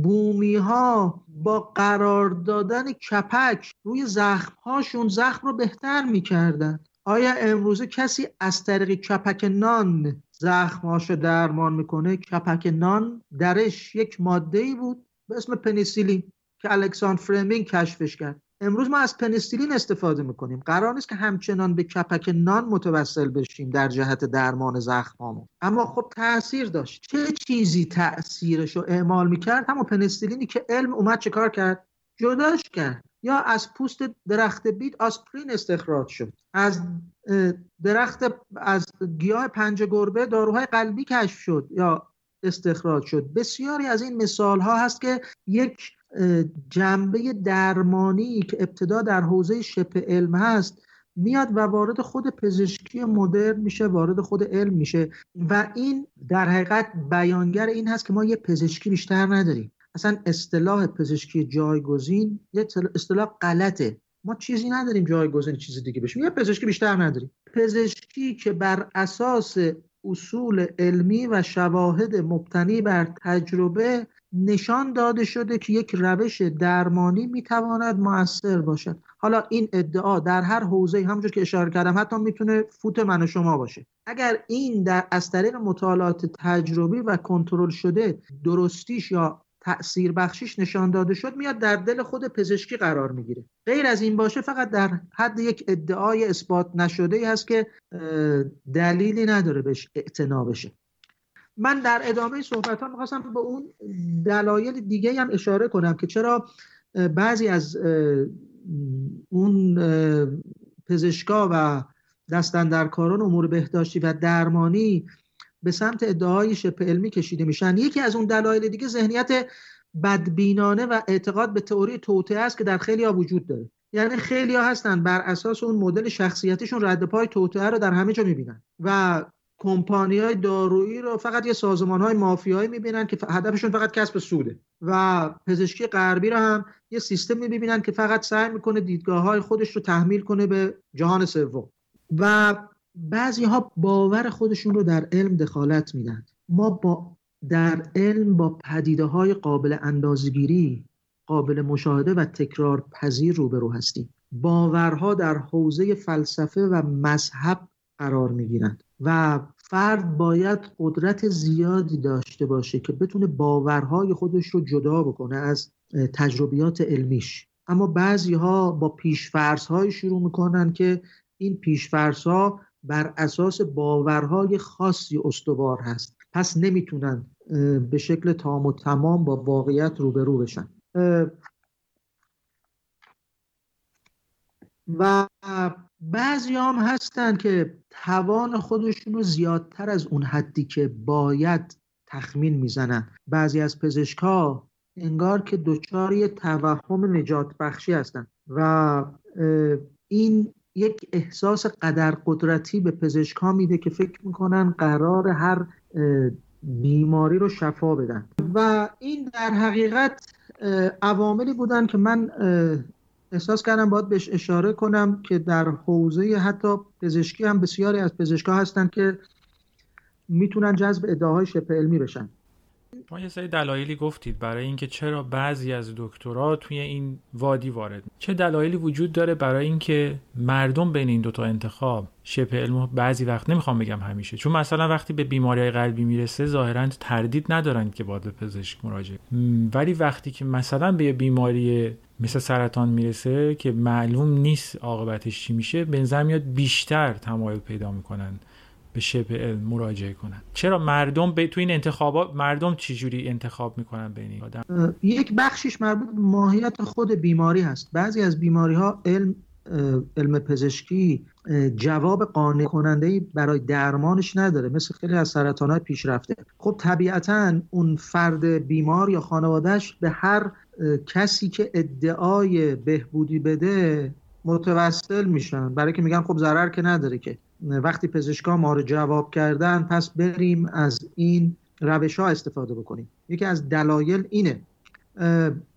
بومی ها با قرار دادن کپک روی زخم هاشون زخم رو بهتر می کردن. آیا امروزه کسی از طریق کپک نان زخم هاشو درمان میکنه؟ کپک نان درش یک مادهی بود به اسم پنیسیلین که الکسان فلمینگ کشفش کرد. امروز ما از پنیسیلین استفاده میکنیم. قرار نیست که همچنان به کپک نان متوسل بشیم در جهت درمان زخمامون، اما خب تأثیر داشت. چه چیزی تأثیرش رو اعمال میکرد؟ همون پنیسیلینی که علم اومد چه کار کرد؟ جداش کرد. یا از پوست درخت بید آسپرین استخراج شد، از درخت از گیاه پنجه گربه داروهای قلبی کشف شد یا استخراج شد. بسیاری از این مثال ها هست که یک جنبه درمانی که ابتدا در حوزه شبه علم هست میاد و وارد خود پزشکی مدرن میشه، وارد خود علم میشه و این در حقیقت بیانگر این هست که ما یه پزشکی بیشتر نداریم. اصلا اصطلاح پزشکی جایگزین یه اصطلاح غلطه. ما چیزی نداریم جایگزین چیزی دیگه بشیم، یه پزشکی بیشتر نداریم. پزشکی که بر اساس اصول علمی و شواهد مبتنی بر تجربه نشان داده شده که یک روش درمانی میتواند مؤثر باشد. حالا این ادعا در هر حوزه‌ای همونجور که اشاره کردم حتی میتونه فوت من و شما باشه. اگر این در از طریق مطالعات تجربی و کنترل شده درستیش یا تأثیر بخشیش نشان داده شد، میاد در دل خود پزشکی قرار میگیره. غیر از این باشه فقط در حد یک ادعای اثبات نشده‌ای هست که دلیلی نداره بهش اعتنا بشه. من در ادامه صحبت ها میخواستم به اون دلایل دیگه هم اشاره کنم که چرا بعضی از اون پزشکا و دستاندرکاران امور بهداشتی و درمانی به سمت ادعای شبه علمی کشیده میشن. یکی از اون دلایل دیگه ذهنیت بدبینانه و اعتقاد به تئوری توطئه است که در خیلی ها وجود داره. یعنی خیلی ها هستن بر اساس اون مدل شخصیتشون رد پای توطئه رو در همه جا میبینن و کمپانی‌های دارویی رو فقط یه سازمان‌های مافیایی می‌بینن که هدفشون فقط کسب سوده و پزشکی غربی رو هم یه سیستمی می‌بینن که فقط سعی می‌کنه دیدگاه‌های خودش رو تحمیل کنه به جهان سوم و بعضی‌ها باور خودشون رو در علم دخالت میدن. ما با در علم با پدیده‌های قابل اندازه‌گیری، قابل مشاهده و تکرار پذیر روبرو هستیم. باورها در حوزه فلسفه و مذهب قرار می‌گیرند و فرد باید قدرت زیادی داشته باشه که بتونه باورهای خودش رو جدا بکنه از تجربیات علمیش. اما بعضی‌ها با پیش‌فرض‌هایی شروع می‌کنن که این پیش‌فرض‌ها بر اساس باورهای خاصی استوار هست، پس نمیتونن به شکل تام و تمام با واقعیت روبرو بشن. و بعضی هم هستن که توان خودشون رو زیادتر از اون حدی که باید تخمین میزنن. بعضی از پزشکا انگار که دچار یه توهم نجات بخشی هستن و این یک احساس قدر قدرتی به پزشکا میده که فکر میکنن قرار هر بیماری رو شفا بدن. و این در حقیقت عواملی بودن که من احساس کردم باید بهش اشاره کنم که در حوزه حتی پزشکی هم بسیاری از پزشکا هستن که میتونن جذب ادعاهای شبه علمی بشن. ما یه سری دلایلی گفتید برای اینکه چرا بعضی از دکترا توی این وادی وارد، چه دلایلی وجود داره برای اینکه مردم بین این دوتا انتخاب شبه علم، بعضی وقت نمیخوام بگم همیشه، چون مثلا وقتی به بیماری قلبی میرسه ظاهرا تردید ندارن که باید به پزشک مراجعه، ولی وقتی که مثلا به بیماری مثل سرطان میرسه که معلوم نیست عاقبتش چی میشه، بنظر میاد بیشتر تمایل پیدا میکنن به شبه علم مراجعه کنن. چرا مردم به تو این انتخابات مردم چجوری انتخاب میکنن بین این آدم؟ یک بخشش مربوط به ماهیت خود بیماری هست. بعضی از بیماری ها علم علم پزشکی جواب قانع کننده‌ای برای درمانش نداره، مثل خیلی از سرطان‌های پیشرفته. خب طبیعتاً اون فرد بیمار یا خانوادهش به هر کسی که ادعای بهبودی بده متوسل میشن، برای که میگن خب ضرر که نداره، که وقتی پزشکا ما رو جواب کردن پس بریم از این روش‌ها استفاده بکنیم. یکی از دلایل اینه.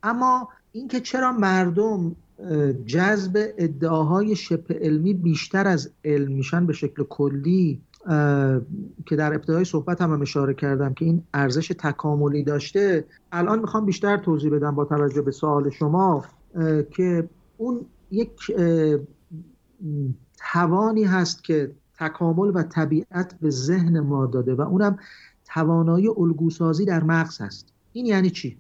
اما اینکه چرا مردم جذب ادعاهای شبه علمی بیشتر از علم میشن به شکل کلی، که در ابتدای صحبت هم, هم اشاره کردم که این ارزش تکاملی داشته، الان میخوام بیشتر توضیح بدم با توجه به سوال شما، که اون یک توانی هست که تکامل و طبیعت به ذهن ما داده و اونم توانایی الگوسازی در مغز هست. این یعنی چی؟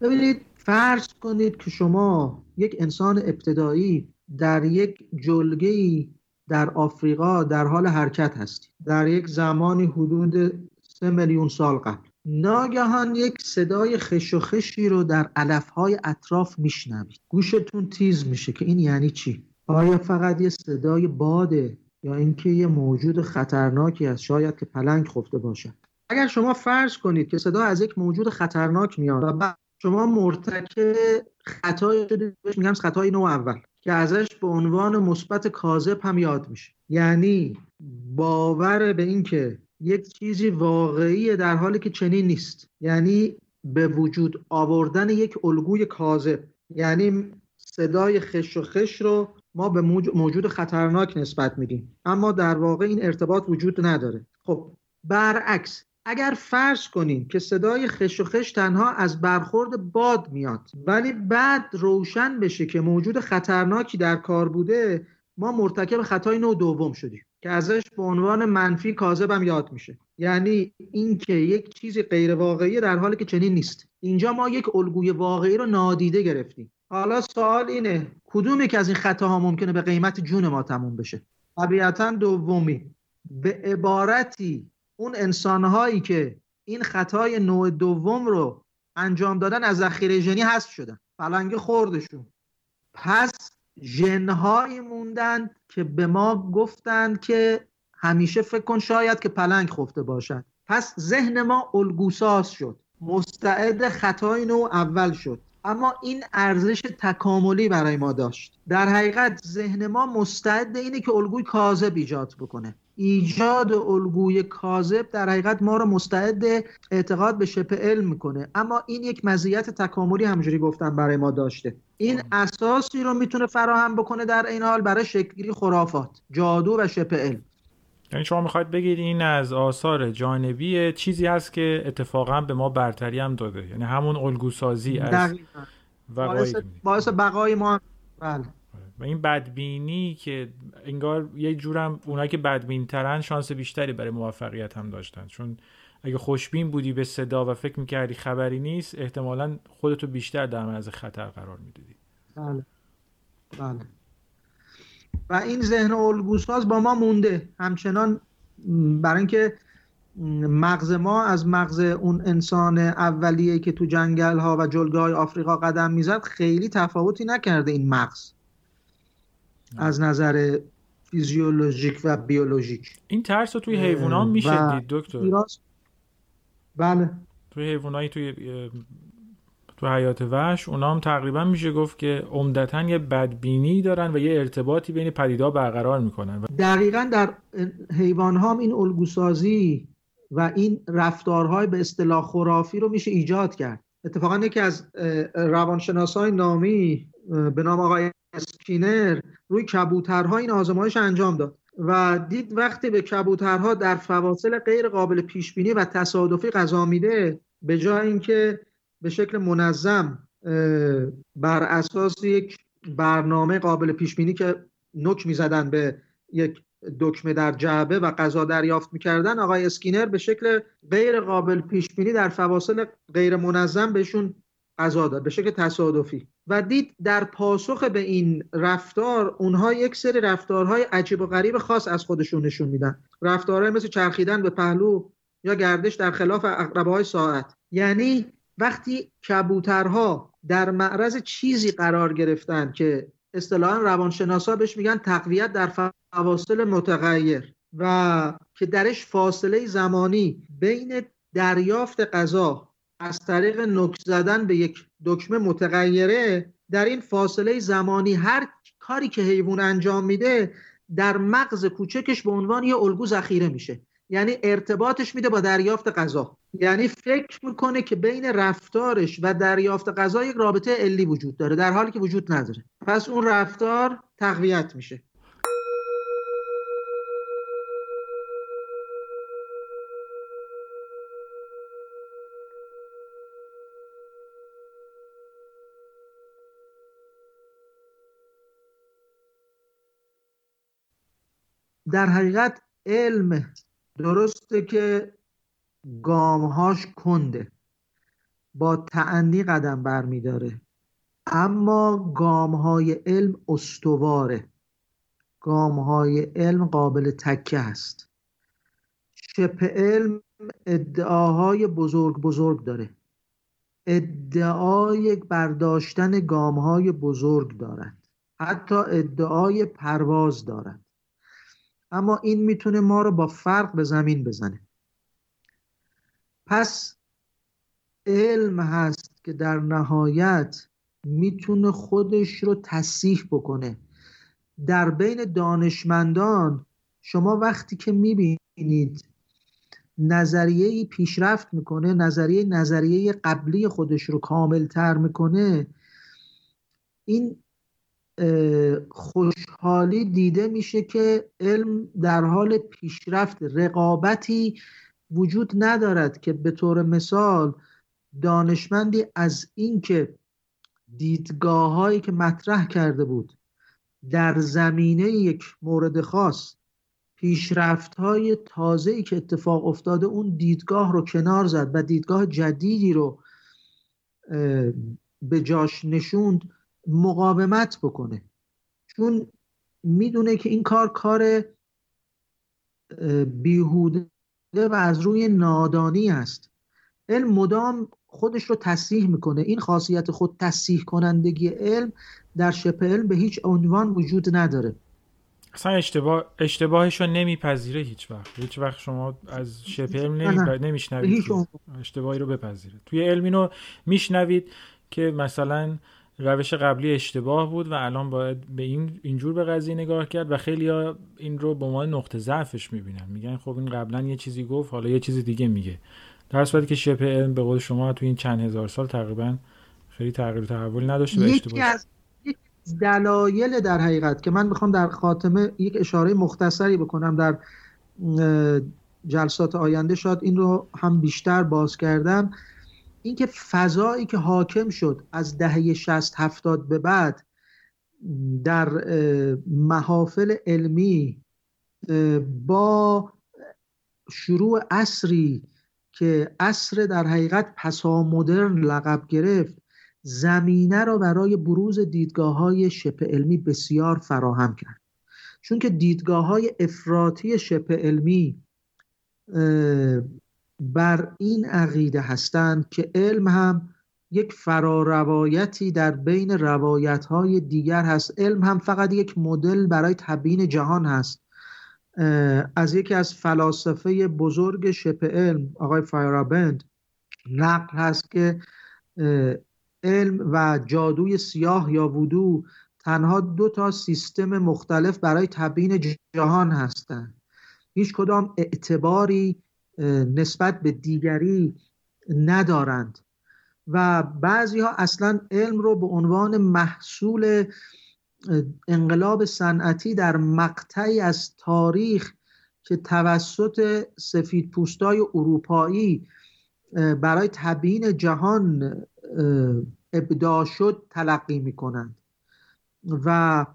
ببینید، فرض کنید که شما یک انسان ابتدایی در یک جلگه‌ای در آفریقا در حال حرکت هستی، در یک زمانی حدود سه میلیون سال قبل، ناگهان یک صدای خش و خشی رو در علف‌های اطراف میشنوید، گوشتون تیز میشه که این یعنی چی؟ آیا فقط یه صدای باده یا اینکه یه موجود خطرناکی هست، شاید که پلنگ خفته باشه؟ اگر شما فرض کنید که صدا از یک موجود خطرناک میاد و بعد شما مرتکب خطایی شدید، میگم خطای نوع اول که ازش به عنوان مثبت کاذب هم یاد میشه، یعنی باور به این که یک چیزی واقعیه در حالی که چنین نیست، یعنی به وجود آوردن یک الگوی کاذب. یعنی صدای خش و خش رو ما به موجود خطرناک نسبت میدیم، اما در واقع این ارتباط وجود نداره. خب برعکس، اگر فرض کنیم که صدای خش و خش تنها از برخورد باد میاد ولی بعد روشن بشه که موجود خطرناکی در کار بوده، ما مرتکب خطای نوع دوم شدیم که ازش به عنوان منفی کاذب هم یاد میشه، یعنی اینکه یک چیزی غیر واقعیه در حالی که چنین نیست. اینجا ما یک الگوی واقعی رو نادیده گرفتیم. حالا سوال اینه کدوم یک از این خطاها ممکنه به قیمت جون ما تموم بشه؟ طبیعتاً دومی. به عبارتی اون انسان‌هایی که این خطای نوع دوم رو انجام دادن از ذخیره ژنی حذف شدن، پلنگ خوردشون. پس ژن‌هایی موندن که به ما گفتن که همیشه فکر کن شاید که پلنگ خفته باشن. پس ذهن ما الگوساز شد، مستعد خطای نوع اول شد، اما این ارزش تکاملی برای ما داشت. در حقیقت ذهن ما مستعد اینه که الگوی کاذب ایجاد بکنه. ایجاد الگوی کاذب در حقیقت ما رو مستعد اعتقاد به شبه علم میکنه، اما این یک مزیت تکاملی همجوری گفتم برای ما داشته. این اساسی رو میتونه فراهم بکنه در این حال برای شکلی خرافات، جادو و شبه علم. یعنی شما میخواید بگید این از آثار جانبی چیزی هست که اتفاقا به ما برتری هم داده، یعنی همون الگوسازی از و باعث بقای ما هم. بله. و این بدبینی که انگار یه جورم اونایی که بدبین‌ترن شانس بیشتری برای موفقیت هم داشتن، چون اگه خوشبین بودی به صدا و فکر می‌کردی خبری نیست، احتمالاً خودتو بیشتر در معرض خطر قرار میدادی. بله بله. و این ذهن الگوساز با ما مونده همچنان، برای اینکه مغز ما از مغز اون انسان اولیه که تو جنگل ها و جلگه های آفریقا قدم میزد خیلی تفاوتی نکرده این مغز از نظر فیزیولوژیک و بیولوژیک. این ترس رو توی حیوان ها میشه دید دکتر؟ بله، توی حیوان هایی توی تو حیات وحش اونا هم تقریبا میشه گفت که عمدتاً یه بدبینی دارن و یه ارتباطی بین پدیده‌ها برقرار میکنن. دقیقاً در حیوان ها هم این الگوسازی و این رفتارهای به اصطلاح خرافی رو میشه ایجاد کرد. اتفاقاً یکی از روانشناسای نامی به نام آقای اسکینر روی کبوترها این آزمایش انجام داد و دید وقتی به کبوترها در فواصل غیر قابل پیش بینی و تصادفی غذا میده، به جای اینکه به شکل منظم بر اساس یک برنامه قابل پیش بینی که نوک می‌زدن به یک دکمه در جعبه و غذا دریافت می‌کردن، آقای اسکینر به شکل غیر قابل پیش بینی در فواصل غیر منظم بهشون غذا داد به شکل تصادفی و دید در پاسخ به این رفتار اونها یک سری رفتارهای عجیب و غریب خاص از خودشون نشون میدن، رفتارهای مثل چرخیدن به پهلو یا گردش در خلاف عقربه‌های ساعت. یعنی وقتی کبوترها در معرض چیزی قرار گرفتن که اصطلاحاً روانشناسا بهش میگن تقویت در فواصل متغیر و که درش فاصله زمانی بین دریافت غذا از طریق نوک زدن به یک دکمه متغیره، در این فاصله زمانی هر کاری که حیوان انجام میده در مغز کوچکش به عنوان یه الگو ذخیره میشه، یعنی ارتباطش میده با دریافت غذا، یعنی فکر میکنه که بین رفتارش و دریافت غذا یک رابطه علی وجود داره در حالی که وجود نداره، پس اون رفتار تقویت میشه. در حقیقت علم درسته که گامهاش کنده، با تأنی قدم برمی داره، اما گامهای علم استواره، گامهای علم قابل تکیه است. شبه علم ادعاهای بزرگ بزرگ داره، ادعای برداشتن گامهای بزرگ دارند، حتی ادعای پرواز دارند، اما این میتونه ما رو با فرق به زمین بزنه. پس علم هست که در نهایت میتونه خودش رو تصحیح بکنه. در بین دانشمندان شما وقتی که میبینید نظریه‌ای پیشرفت میکنه، نظریه نظریه قبلی خودش رو کامل‌تر میکنه، این خوشحالی دیده میشه که علم در حال پیشرفت، رقابتی وجود ندارد که به طور مثال دانشمندی از اینکه دیدگاه‌هایی که مطرح کرده بود در زمینه یک مورد خاص پیشرفت‌های تازه‌ای که اتفاق افتاده اون دیدگاه رو کنار زد و دیدگاه جدیدی رو به جاش نشوند مقاومت بکنه، چون میدونه که این کار کار بیهوده و از روی نادانی است. علم مدام خودش رو تصحیح میکنه. این خاصیت خود تصحیح کنندگی علم در شبه علم به هیچ عنوان وجود نداره. اصلا اشتباه اشتباهش رو نمیپذیره، هیچ وقت هیچ وقت شما از شبه علم نمیشنوید اشتباهی رو بپذیره. توی علم اینو میشنوید که مثلا روش قبلی اشتباه بود و الان باید به این اینجور به قضیه نگاه کرد و خیلی‌ها این رو به عنوان نقطه ضعفش می‌بینن، میگن خب این قبلا یه چیزی گفت حالا یه چیز دیگه میگه، در صورتی که شبه علم به قول شما تو این چند هزار سال تقریبا خیلی تغییر و تحول نداشته و اشتباه. یکی از دلایل در حقیقت که من می‌خوام در خاتمه یک اشاره مختصری بکنم، در جلسات آینده شاید این رو هم بیشتر باز کردم، این که فضایی که حاکم شد از دهه شصت هفتاد به بعد در محافل علمی با شروع عصری که عصر در حقیقت پسامدرن لقب گرفت، زمینه را برای بروز دیدگاه‌های شبه علمی بسیار فراهم کرد. چون که دیدگاه‌های افراطی شبه علمی بر این عقیده هستند که علم هم یک فراروایتی در بین روایت‌های دیگر هست، علم هم فقط یک مدل برای تبیین جهان هست. از یکی از فلاسفه بزرگ شبه علم آقای فایرابند نقل هست که علم و جادوی سیاه یا وودو تنها دو تا سیستم مختلف برای تبیین جهان هستند، هیچ کدام اعتباری نسبت به دیگری ندارند و بعضی ها اصلا علم رو به عنوان محصول انقلاب صنعتی در مقطعی از تاریخ که توسط سفیدپوستای اروپایی برای تبیین جهان ابداع شد تلقی می‌کنند و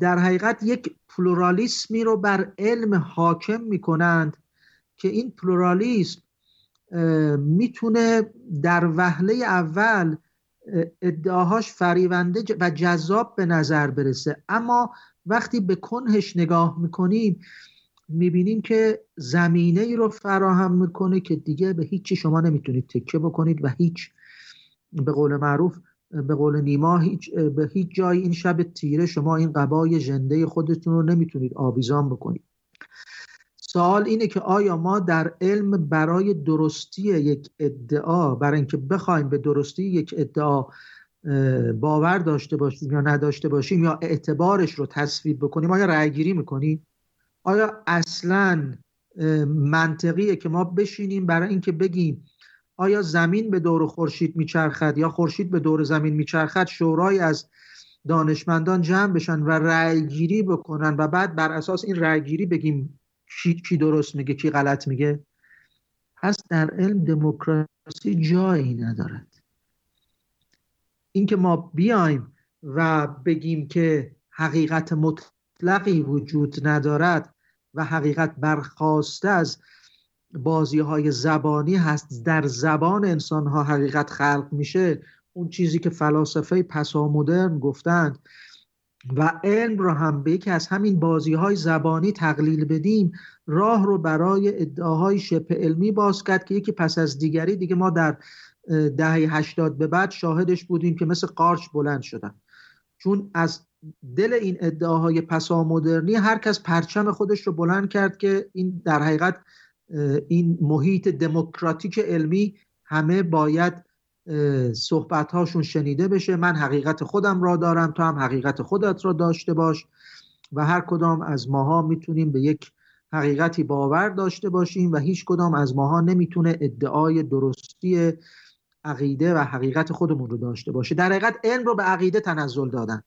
در حقیقت یک پلورالیسمی رو بر علم حاکم می‌کنند که این پلورالیسم میتونه در وهله اول ادعاهاش فریبنده و جذاب به نظر برسه، اما وقتی به کنهش نگاه میکنیم میبینیم که زمینه ای رو فراهم میکنه که دیگه به هیچی شما نمیتونید تکیه بکنید و هیچ، به قول معروف، به قول نیما، هیچ به هیچ جای این شب تیره شما این قبای ژنده خودتون رو نمیتونید آویزان بکنید. سوال اینه که آیا ما در علم برای درستی یک ادعا، برای اینکه بخوایم به درستی یک ادعا باور داشته باشیم یا نداشته باشیم یا اعتبارش رو تصویب بکنیم، آیا رأی گیری میکنیم؟ آیا اصلاً منطقیه که ما بشینیم برای اینکه بگیم آیا زمین به دور خورشید میچرخد یا خورشید به دور زمین میچرخد، شورای از دانشمندان جمع بشن و رأی گیری بکنن و بعد بر اساس این رأی گیری بگیم کی, کی درست میگه کی غلط میگه؟ پس در علم دموکراسی جایی ندارد. اینکه ما بیایم و بگیم که حقیقت مطلقی وجود ندارد و حقیقت برخواسته از بازی‌های زبانی هست، در زبان انسان‌ها حقیقت خلق میشه، اون چیزی که فلاسفه پسامدرن گفتند، و علم را هم به یکی از همین بازی‌های زبانی تقلیل بدیم، راه رو برای ادعاهای شبه علمی باز کرد که یکی پس از دیگری، دیگه ما در دهه هشتاد به بعد شاهدش بودیم که مثل قارچ بلند شدن، چون از دل این ادعاهای پسامدرنی هر کس پرچم خودش رو بلند کرد که این در حقیقت این محیط دموکراتیک علمی همه باید صحبت هاشون شنیده بشه، من حقیقت خودم را دارم، تو هم حقیقت خودت را داشته باش و هر کدام از ماها میتونیم به یک حقیقتی باور داشته باشیم و هیچ کدام از ماها نمیتونه ادعای درستی عقیده و حقیقت خودمون رو داشته باشه. در حقیقت علم رو به عقیده تنزل دادن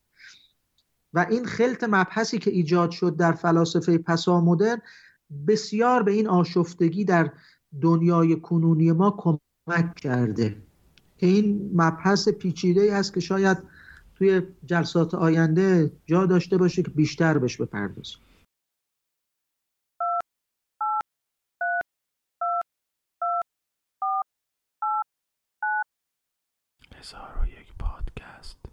و این خلط مبحثی که ایجاد شد در فلاسفه پسامدرن بسیار به این آشفتگی در دنیای کنونی ما کمک کرده. این مبحث پیچیده‌ای است که شاید توی جلسات آینده جا داشته باشه که بیشتر بهش بپردازیم. هزار و یک پادکست.